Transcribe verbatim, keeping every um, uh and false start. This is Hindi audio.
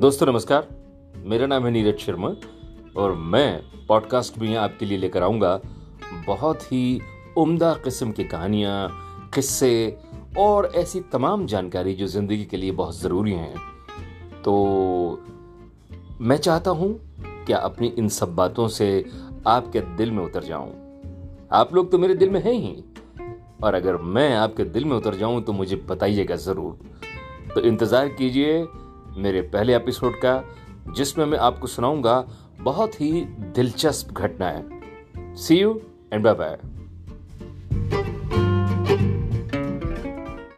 दोस्तों नमस्कार, मेरा नाम है नीरज शर्मा और मैं पॉडकास्ट में आपके लिए लेकर आऊँगा बहुत ही उम्दा किस्म की कहानियाँ, किस्से और ऐसी तमाम जानकारी जो ज़िंदगी के लिए बहुत ज़रूरी हैं। तो मैं चाहता हूँ कि अपनी इन सब बातों से आपके दिल में उतर जाऊँ। आप लोग तो मेरे दिल में हैं ही, और अगर मैं आपके दिल में उतर जाऊँ तो मुझे बताइएगा ज़रूर। तो इंतज़ार कीजिए मेरे पहले एपिसोड का, जिसमें मैं आपको सुनाऊंगा बहुत ही दिलचस्प घटनाएं। See you and bye bye.